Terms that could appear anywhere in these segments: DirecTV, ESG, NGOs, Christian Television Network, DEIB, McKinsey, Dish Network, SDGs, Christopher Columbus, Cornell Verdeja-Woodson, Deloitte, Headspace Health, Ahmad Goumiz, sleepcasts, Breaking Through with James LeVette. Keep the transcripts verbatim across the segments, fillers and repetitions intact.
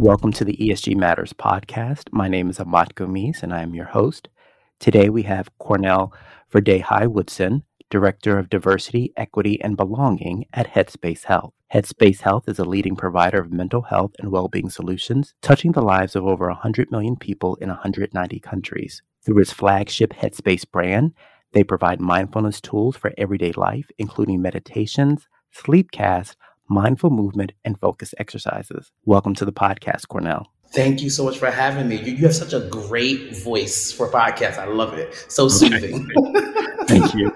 Welcome to the E S G Matters podcast. My name is Ahmad Goumiz, and I am your host. Today we have Cornell Verdeja-Woodson, Director of Diversity, Equity, and Belonging at Headspace Health. Headspace Health is a leading provider of mental health and well-being solutions, touching the lives of over one hundred million people in one hundred ninety countries. Through its flagship Headspace brand, they provide mindfulness tools for everyday life, including meditations, sleepcasts, mindful movement, and focus exercises. Welcome to the podcast, Cornell. Thank you so much for having me. You, you have such a great voice for podcasts. I love it. So soothing. Thank you.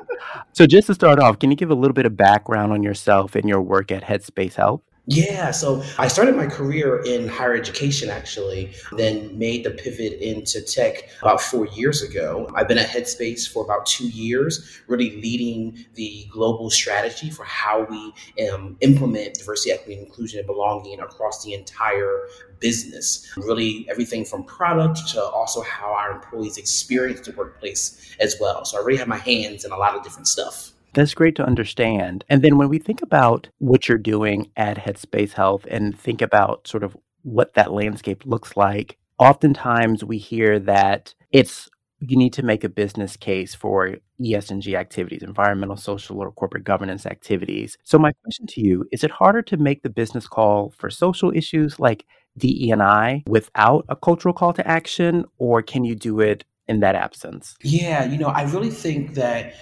So just to start off, can you give a little bit of background on yourself and your work at Headspace Health? Yeah, so I started my career in higher education, actually, then made the pivot into tech about four years ago. I've been at Headspace for about two years, really leading the global strategy for how we um, implement diversity, equity, inclusion, and belonging across the entire business. Really everything from product to also how our employees experience the workplace as well. So I really have my hands in a lot of different stuff. That's great to understand. And then when we think about what you're doing at Headspace Health and think about sort of what that landscape looks like, oftentimes we hear that it's you need to make a business case for E S G activities, environmental, social, or corporate governance activities. So my question to you, is it harder to make the business call for social issues like D E and I without a cultural call to action, or can you do it in that absence? Yeah, you know, I really think that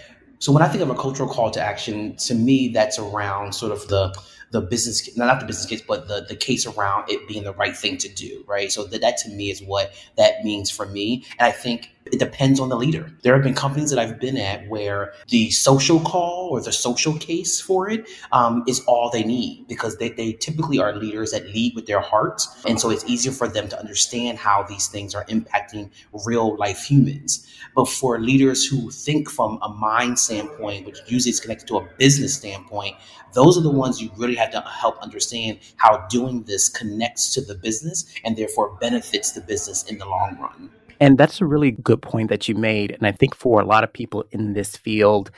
So when I think of a cultural call to action, to me, that's around sort of the the business, not the business case, but the, the case around it being the right thing to do, right? So that, that to me is what that means for me. And I think it depends on the leader. There have been companies that I've been at where the social call or the social case for it um, is all they need because they, they typically are leaders that lead with their hearts. And so it's easier for them to understand how these things are impacting real life humans. But for leaders who think from a mind standpoint, which usually is connected to a business standpoint, those are the ones you really have to help understand how doing this connects to the business and therefore benefits the business in the long run. And that's a really good point that you made. And I think for a lot of people in this field,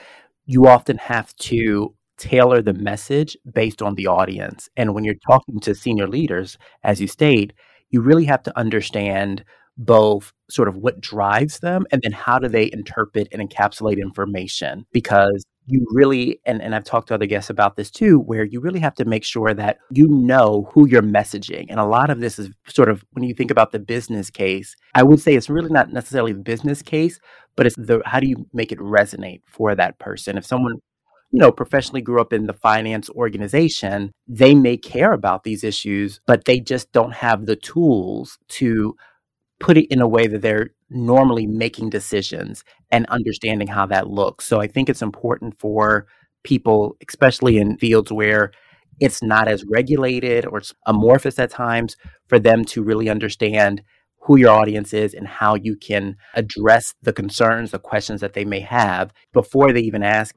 you often have to tailor the message based on the audience. And when you're talking to senior leaders, as you state, you really have to understand both sort of what drives them and then how do they interpret and encapsulate information. Because you really, and, and I've talked to other guests about this too, where you really have to make sure that you know who you're messaging. And a lot of this is sort of, when you think about the business case, I would say it's really not necessarily the business case, but it's the, how do you make it resonate for that person? If someone, you know, professionally grew up in the finance organization, they may care about these issues, but they just don't have the tools to put it in a way that they're normally making decisions and understanding how that looks. So I think it's important for people, especially in fields where it's not as regulated or it's amorphous at times, for them to really understand who your audience is and how you can address the concerns, the questions that they may have before they even ask.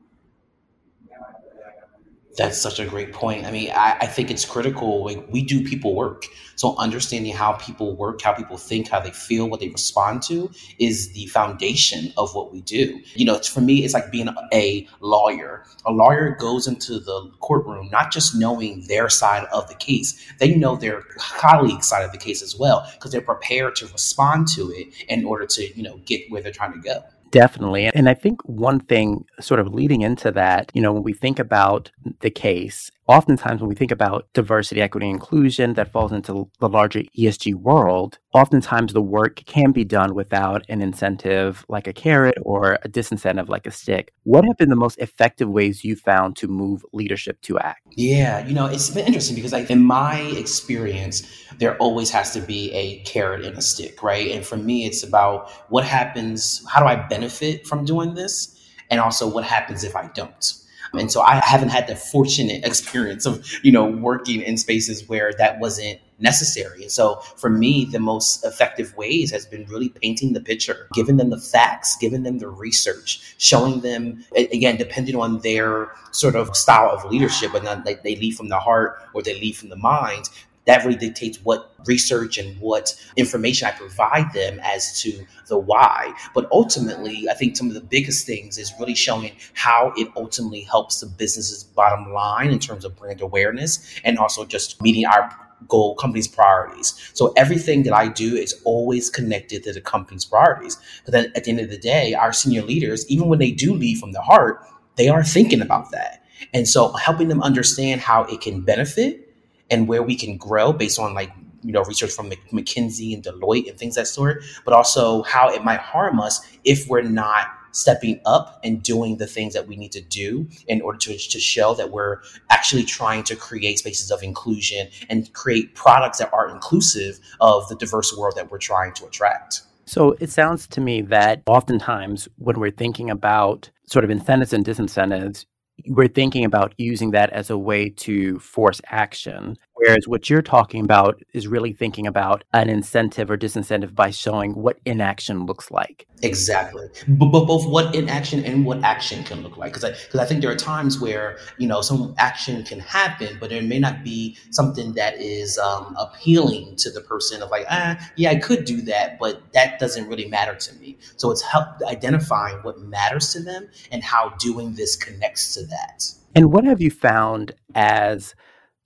That's such a great point. I mean, I, I think it's critical. Like, we do people work. So understanding how people work, how people think, how they feel, what they respond to is the foundation of what we do. You know, it's, for me, it's like being a lawyer. A lawyer goes into the courtroom not just knowing their side of the case. They know their colleague's side of the case as well because they're prepared to respond to it in order to, you know, get where they're trying to go. Definitely. And I think one thing sort of leading into that, you know, when we think about the case, oftentimes when we think about diversity, equity, inclusion that falls into the larger E S G world, oftentimes the work can be done without an incentive like a carrot or a disincentive like a stick. What have been the most effective ways you found to move leadership to act? Yeah, you know, it's been interesting because like in my experience, there always has to be a carrot and a stick, right? And for me, it's about what happens, how do I benefit from doing this? And also what happens if I don't? And so I haven't had the fortunate experience of, you know, working in spaces where that wasn't necessary. And so for me, the most effective ways has been really painting the picture, giving them the facts, giving them the research, showing them, again, depending on their sort of style of leadership, but not like they lead from the heart or they lead from the mind. That really dictates what research and what information I provide them as to the why. But ultimately, I think some of the biggest things is really showing how it ultimately helps the business's bottom line in terms of brand awareness and also just meeting our goal, company's priorities. So everything that I do is always connected to the company's priorities. But then at the end of the day, our senior leaders, even when they do lead from the heart, they are thinking about that. And so helping them understand how it can benefit and where we can grow based on, like, you know, research from McKinsey and Deloitte and things that sort, but also how it might harm us if we're not stepping up and doing the things that we need to do in order to, to show that we're actually trying to create spaces of inclusion and create products that are inclusive of the diverse world that we're trying to attract. So it sounds to me that oftentimes when we're thinking about sort of incentives and disincentives, we're thinking about using that as a way to force action. Whereas what you're talking about is really thinking about an incentive or disincentive by showing what inaction looks like. Exactly. But b- both what inaction and what action can look like. Because I, because I think there are times where, you know, some action can happen, but there may not be something that is um, appealing to the person of like, ah, yeah, I could do that, but that doesn't really matter to me. So it's help identifying what matters to them and how doing this connects to that. And what have you found as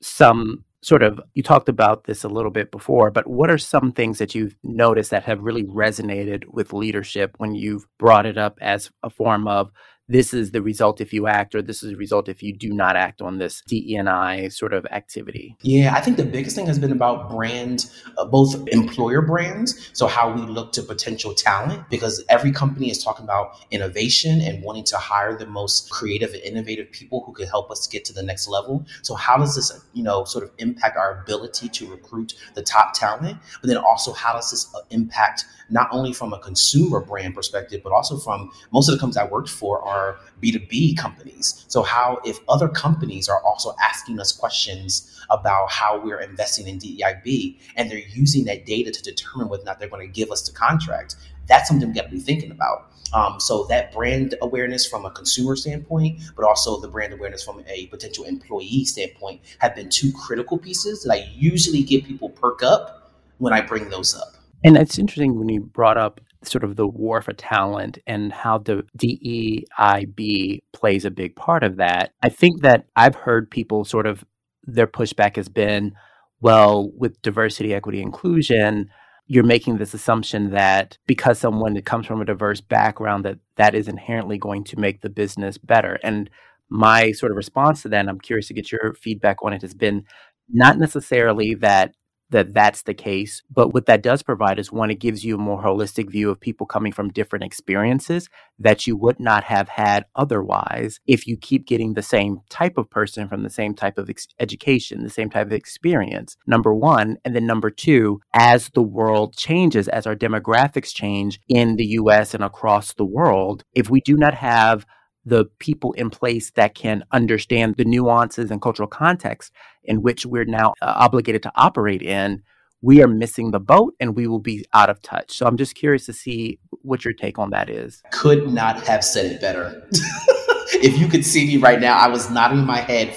some... Sort of, you talked about this a little bit before, but what are some things that you've noticed that have really resonated with leadership when you've brought it up as a form of this is the result if you act, or this is the result if you do not act on this D E and I sort of activity? Yeah, I think the biggest thing has been about brand, uh, both employer brands, so how we look to potential talent, because every company is talking about innovation and wanting to hire the most creative and innovative people who can help us get to the next level. So how does this, you know, sort of impact our ability to recruit the top talent? But then also, how does this impact not only from a consumer brand perspective, but also from most of the companies I worked for are B two B companies. So how, if other companies are also asking us questions about how we're investing in D E I B and they're using that data to determine whether or not they're going to give us the contract, that's something we got to be thinking about. Um, so that brand awareness from a consumer standpoint, but also the brand awareness from a potential employee standpoint have been two critical pieces that I usually get people perk up when I bring those up. And it's interesting when you brought up sort of the war for talent and how the D E I B plays a big part of that. I think that I've heard people sort of, their pushback has been, well, with diversity, equity, inclusion, you're making this assumption that because someone that comes from a diverse background, that that is inherently going to make the business better. And my sort of response to that, and I'm curious to get your feedback on it, has been not necessarily that that that's the case. But what that does provide is, one, it gives you a more holistic view of people coming from different experiences that you would not have had otherwise if you keep getting the same type of person from the same type of ex- education, the same type of experience, number one. And then number two, as the world changes, as our demographics change in the U S and across the world, if we do not have the people in place that can understand the nuances and cultural context in which we're now uh, obligated to operate in, we are missing the boat and we will be out of touch. So I'm just curious to see what your take on that is. Could not have said it better. If you could see me right now, I was nodding my head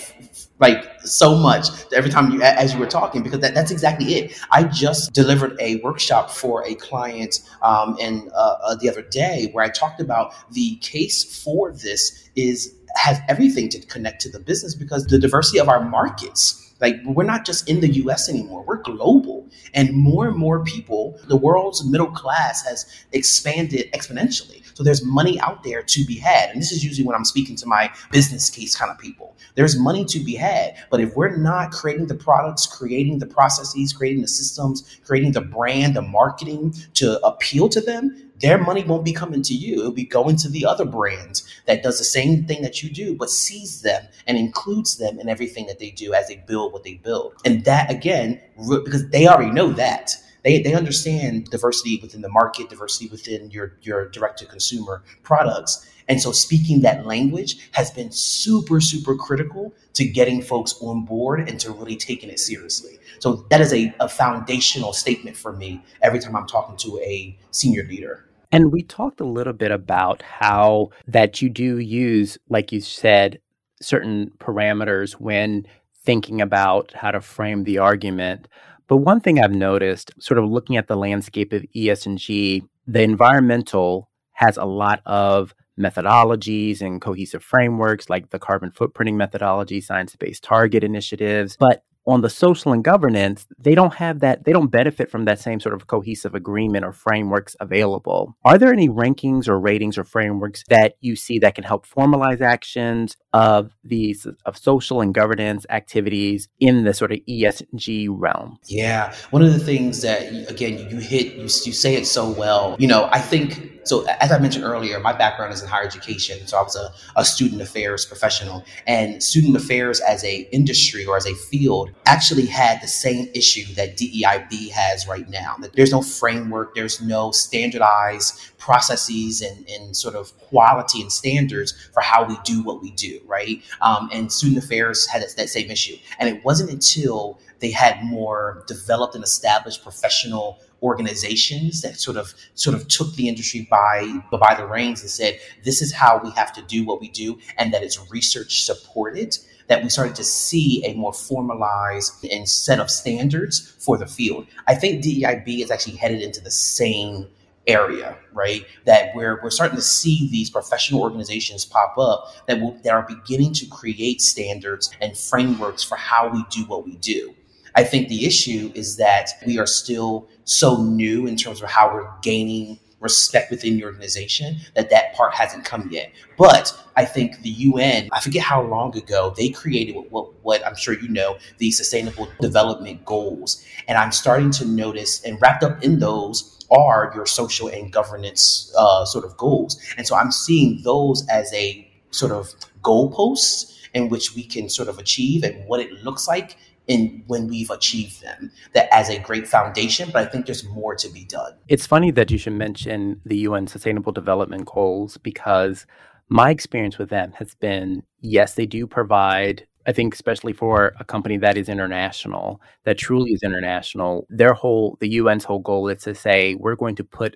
like so much every time you, as you were talking, because that, that's exactly it. I just delivered a workshop for a client um, and uh, uh, the other day where I talked about the case for this is has everything to connect to the business, because the diversity of our markets. Like, we're not just in the U S anymore, we're global. And more and more people, the world's middle class has expanded exponentially. So there's money out there to be had. And this is usually when I'm speaking to my business case kind of people. There's money to be had. But if we're not creating the products, creating the processes, creating the systems, creating the brand, the marketing to appeal to them, their money won't be coming to you. It'll be going to the other brand that does the same thing that you do, but sees them and includes them in everything that they do as they build what they build. And that, again, because they already know that. They they understand diversity within the market, diversity within your, your direct-to-consumer products. And so speaking that language has been super, super critical to getting folks on board and to really taking it seriously. So that is a, a foundational statement for me every time I'm talking to a senior leader. And we talked a little bit about how that you do use, like you said, certain parameters when thinking about how to frame the argument. But one thing I've noticed, sort of looking at the landscape of E S G, the environmental has a lot of methodologies and cohesive frameworks like the carbon footprinting methodology, science-based target initiatives. But on the social and governance, they don't have that, they don't benefit from that same sort of cohesive agreement or frameworks available. Are there any rankings or ratings or frameworks that you see that can help formalize actions of these of social and governance activities in the sort of E S G realm? Yeah. One of the things that, again, you hit, you, you say it so well, you know, I think, so as I mentioned earlier, my background is in higher education. So I was a, a student affairs professional, and student affairs as a industry or as a field actually had the same issue that D E I B has right now. That there's no framework, there's no standardized processes and, and sort of quality and standards for how we do what we do, right? Um, and student affairs had that same issue. And it wasn't until they had more developed and established professional organizations that sort of sort of took the industry by by the reins and said, this is how we have to do what we do, and that it's research supported, that we started to see a more formalized and set of standards for the field. I think D E I B is actually headed into the same area, right? That we're we're starting to see these professional organizations pop up that will, that are beginning to create standards and frameworks for how we do what we do. I think the issue is that we are still so new in terms of how we're gaining respect within the organization that that part hasn't come yet. But I think the U N, I forget how long ago, they created what, what, what I'm sure you know, the Sustainable Development Goals. And I'm starting to notice, and wrapped up in those are your social and governance uh, sort of goals. And so I'm seeing those as a sort of goalposts in which we can sort of achieve and what it looks like in when we've achieved them, that as a great foundation, but I think there's more to be done. It's funny that you should mention the U N Sustainable Development Goals, because my experience with them has been, yes, they do provide, I think, especially for a company that is international, that truly is international, their whole, the U N's whole goal is to say, we're going to put,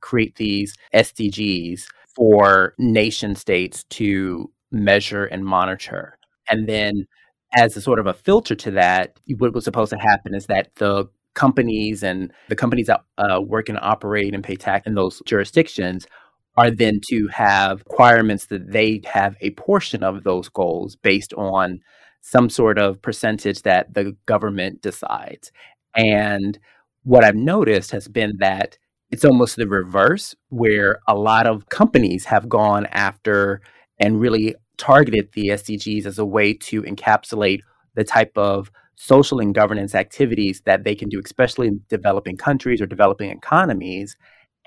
create these S D Gs for nation states to measure and monitor. And then as a sort of a filter to that, what was supposed to happen is that the companies and the companies that uh, work and operate and pay tax in those jurisdictions are then to have requirements that they have a portion of those goals based on some sort of percentage that the government decides. And what I've noticed has been that it's almost the reverse, where a lot of companies have gone after and really targeted the S D Gs as a way to encapsulate the type of social and governance activities that they can do, especially in developing countries or developing economies,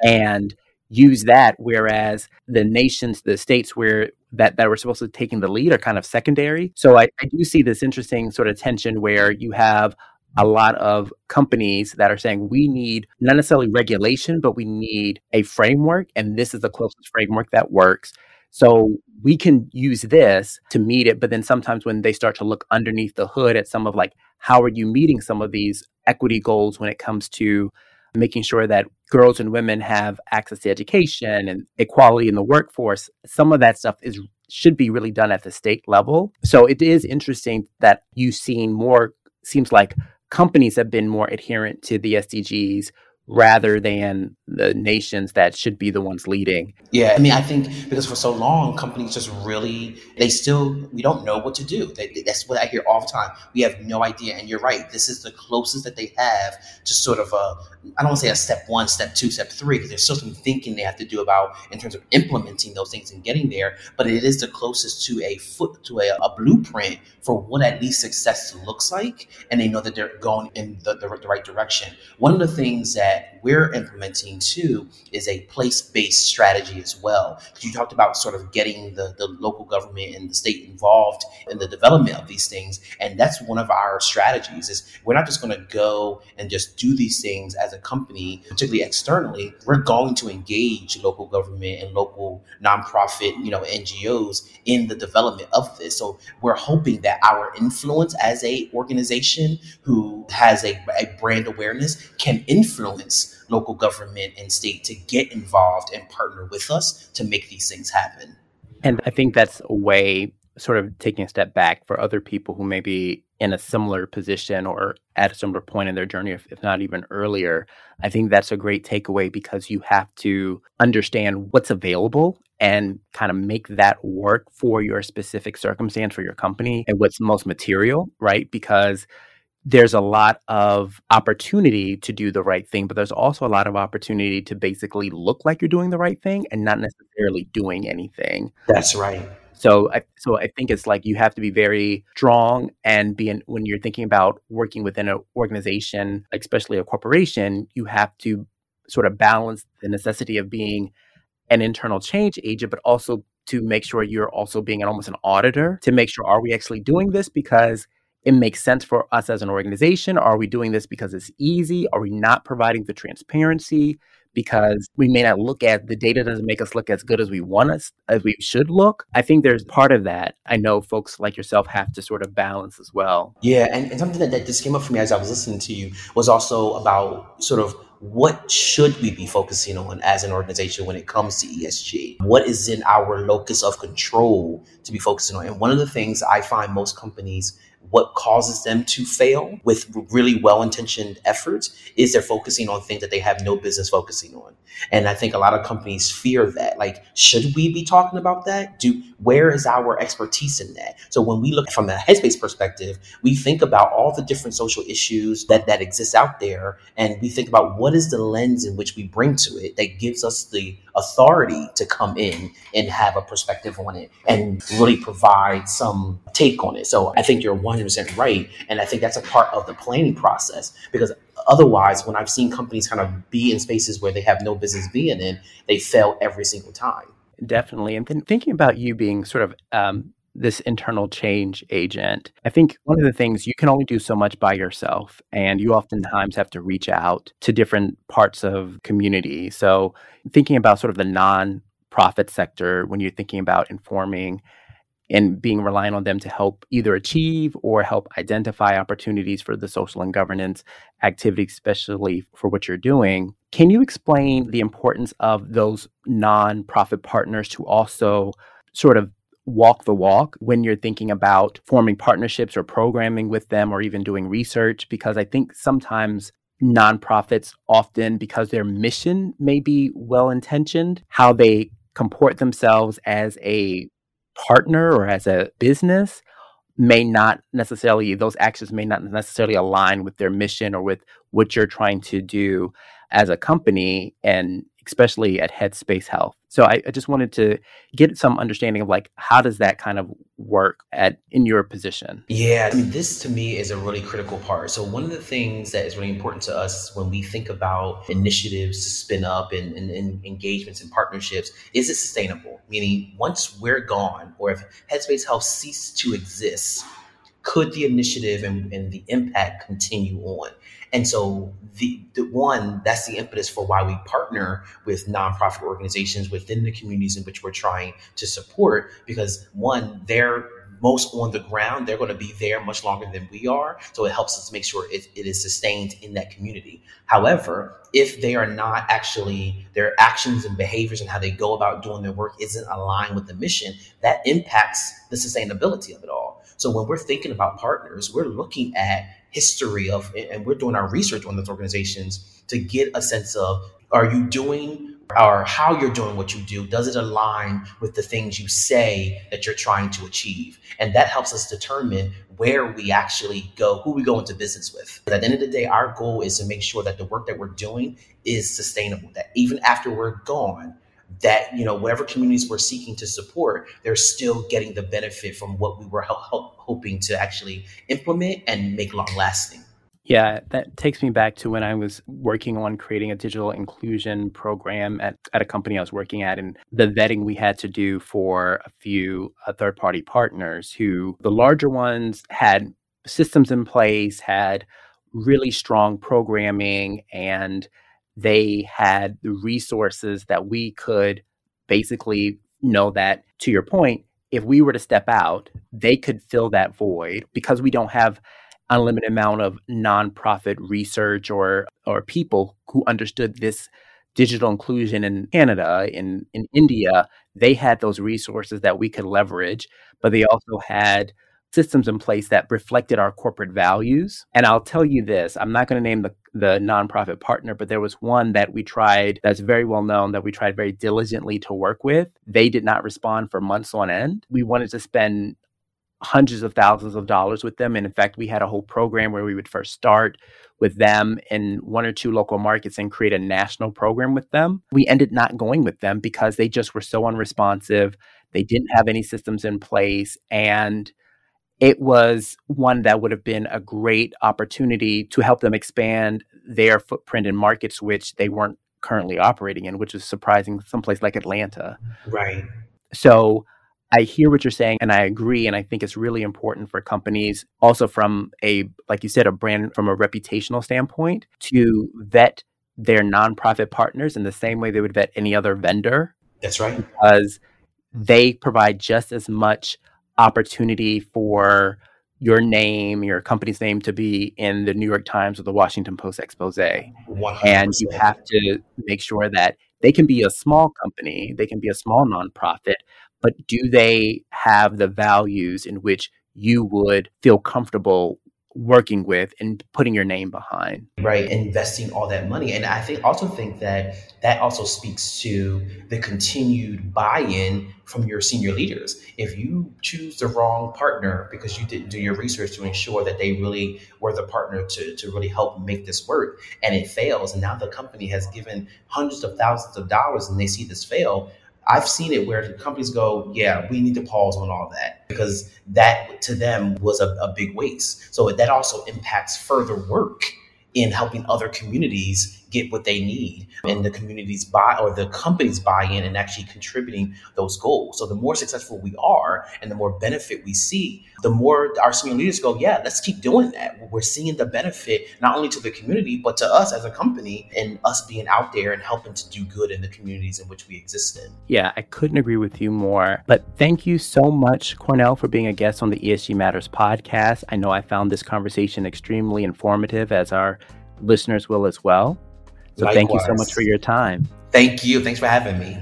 and use that, whereas the nations, the states where that, that were supposed to be taking the lead are kind of secondary. So I, I do see this interesting sort of tension where you have a lot of companies that are saying we need not necessarily regulation, but we need a framework, and this is the closest framework that works. So we can use this to meet it. But then sometimes when they start to look underneath the hood at some of like, how are you meeting some of these equity goals when it comes to making sure that girls and women have access to education and equality in the workforce, some of that stuff is should be really done at the state level. So it is interesting that you've seen more, seems like companies have been more adherent to the S D Gs rather than the nations that should be the ones leading. Yeah, I mean, I think because for so long, companies just really, they still, we don't know what to do. They, that's what I hear all the time. We have no idea. And you're right. This is the closest that they have to sort of a, I don't want to say a step one, step two, step three, because there's still some thinking they have to do about in terms of implementing those things and getting there. But it is the closest to a foot, to a, a blueprint for what at least success looks like. And they know that they're going in the, the, the right direction. One of the things that we're implementing too is a place-based strategy as well. You talked about sort of getting the, the local government and the state involved in the development of these things. And that's one of our strategies is we're not just going to go and just do these things as a company, particularly externally. We're going to engage local government and local nonprofit, you know, N G Os in the development of this. So we're hoping that our influence as a organization who has a, a brand awareness can influence local government and state to get involved and partner with us to make these things happen. And I think that's a way, sort of taking a step back, for other people who may be in a similar position or at a similar point in their journey, if, if not even earlier. I think that's a great takeaway, because you have to understand what's available and kind of make that work for your specific circumstance, for your company, and what's most material, right? Because there's a lot of opportunity to do the right thing, but there's also a lot of opportunity to basically look like you're doing the right thing and not necessarily doing anything. That's right. So I, so I think it's like you have to be very strong and be in, when you're thinking about working within an organization, especially a corporation, you have to sort of balance the necessity of being an internal change agent, but also to make sure you're also being an, almost an auditor to make sure, are we actually doing this because it makes sense for us as an organization? Are we doing this because it's easy? Are we not providing the transparency? Because we may not look at the data doesn't make us look as good as we want us, as we should look. I think there's part of that. I know folks like yourself have to sort of balance as well. Yeah. And, and something that, that just came up for me as I was listening to you was also about sort of what should we be focusing on as an organization when it comes to E S G? What is in our locus of control to be focusing on? And one of the things I find most companies, what causes them to fail with really well-intentioned efforts is they're focusing on things that they have no business focusing on. And I think a lot of companies fear that. Like, should we be talking about that? Do where is our expertise in that? So when we look from a Headspace perspective, we think about all the different social issues that, that exist out there. And we think about what is the lens in which we bring to it that gives us the authority to come in and have a perspective on it and really provide some take on it. So I think you're one hundred percent right. And I think that's a part of the planning process, because otherwise, when I've seen companies kind of be in spaces where they have no business being in, they fail every single time. Definitely. And then thinking about you being sort of um, this internal change agent, I think one of the things, you can only do so much by yourself, and you oftentimes have to reach out to different parts of community. So thinking about sort of the nonprofit sector, when you're thinking about informing and being reliant on them to help either achieve or help identify opportunities for the social and governance activities, especially for what you're doing. Can you explain the importance of those nonprofit partners to also sort of walk the walk when you're thinking about forming partnerships or programming with them or even doing research? Because I think sometimes nonprofits often, because their mission may be well-intentioned, how they comport themselves as a partner or as a business may not necessarily, those actions may not necessarily align with their mission or with what you're trying to do as a company, and especially at Headspace Health. So I, I just wanted to get some understanding of like, how does that kind of work at in your position? Yeah, I mean, this to me is a really critical part. So one of the things that is really important to us when we think about initiatives to spin up and, and, and engagements and partnerships, is it sustainable? Meaning once we're gone, or if Headspace Health ceased to exist, could the initiative and, and the impact continue on? And so the, the one, that's the impetus for why we partner with nonprofit organizations within the communities in which we're trying to support, because one, they're most on the ground, they're going to be there much longer than we are. So it helps us make sure it, it is sustained in that community. However, if they are not actually, their actions and behaviors and how they go about doing their work isn't aligned with the mission, that impacts the sustainability of it all. So when we're thinking about partners, we're looking at history of, and we're doing our research on those organizations to get a sense of, are you doing or how you're doing what you do, does it align with the things you say that you're trying to achieve? And that helps us determine where we actually go, who we go into business with. But at the end of the day, our goal is to make sure that the work that we're doing is sustainable, that even after we're gone, that, you know, whatever communities we're seeking to support, they're still getting the benefit from what we were help, help, hoping to actually implement and make long lasting. Yeah, that takes me back to when I was working on creating a digital inclusion program at, at a company I was working at, and the vetting we had to do for a few uh, third party partners who, the larger ones, had systems in place, had really strong programming, and they had the resources that we could basically know that, to your point, if we were to step out, they could fill that void, because we don't have an unlimited amount of nonprofit research or or people who understood this digital inclusion in Canada, in, in India. They had those resources that we could leverage, but they also had systems in place that reflected our corporate values. And I'll tell you this, I'm not going to name the, the nonprofit partner, but there was one that we tried that's very well known that we tried very diligently to work with. They did not respond for months on end. We wanted to spend hundreds of thousands of dollars with them. And in fact, we had a whole program where we would first start with them in one or two local markets and create a national program with them. We ended not going with them because they just were so unresponsive. They didn't have any systems in place. And it was one that would have been a great opportunity to help them expand their footprint in markets which they weren't currently operating in, which was surprising, someplace like Atlanta. Right. So I hear what you're saying and I agree. And I think it's really important for companies also from a, like you said, a brand, from a reputational standpoint, to vet their nonprofit partners in the same way they would vet any other vendor. That's right. Because they provide just as much opportunity for your name, your company's name to be in the New York Times or the Washington Post expose. one hundred percent. And you have to make sure that they can be a small company, they can be a small nonprofit, but do they have the values in which you would feel comfortable working with and putting your name behind? Right. Investing all that money. And I think also think that that also speaks to the continued buy-in from your senior leaders. If you choose the wrong partner because you didn't do your research to ensure that they really were the partner to, to really help make this work, and it fails, and now the company has given hundreds of thousands of dollars and they see this fail, I've seen it where companies go, yeah, we need to pause on all that because that to them was a, a big waste. So that also impacts further work in helping other communities get what they need and the communities buy or the companies buy in and actually contributing those goals. So the more successful we are and the more benefit we see, the more our senior leaders go, yeah, let's keep doing that. We're seeing the benefit not only to the community, but to us as a company and us being out there and helping to do good in the communities in which we exist in. Yeah, I couldn't agree with you more. But thank you so much, Cornell, for being a guest on the E S G Matters podcast. I know I found this conversation extremely informative, as our listeners will as well. So likewise. Thank you so much for your time. Thank you. Thanks for having me.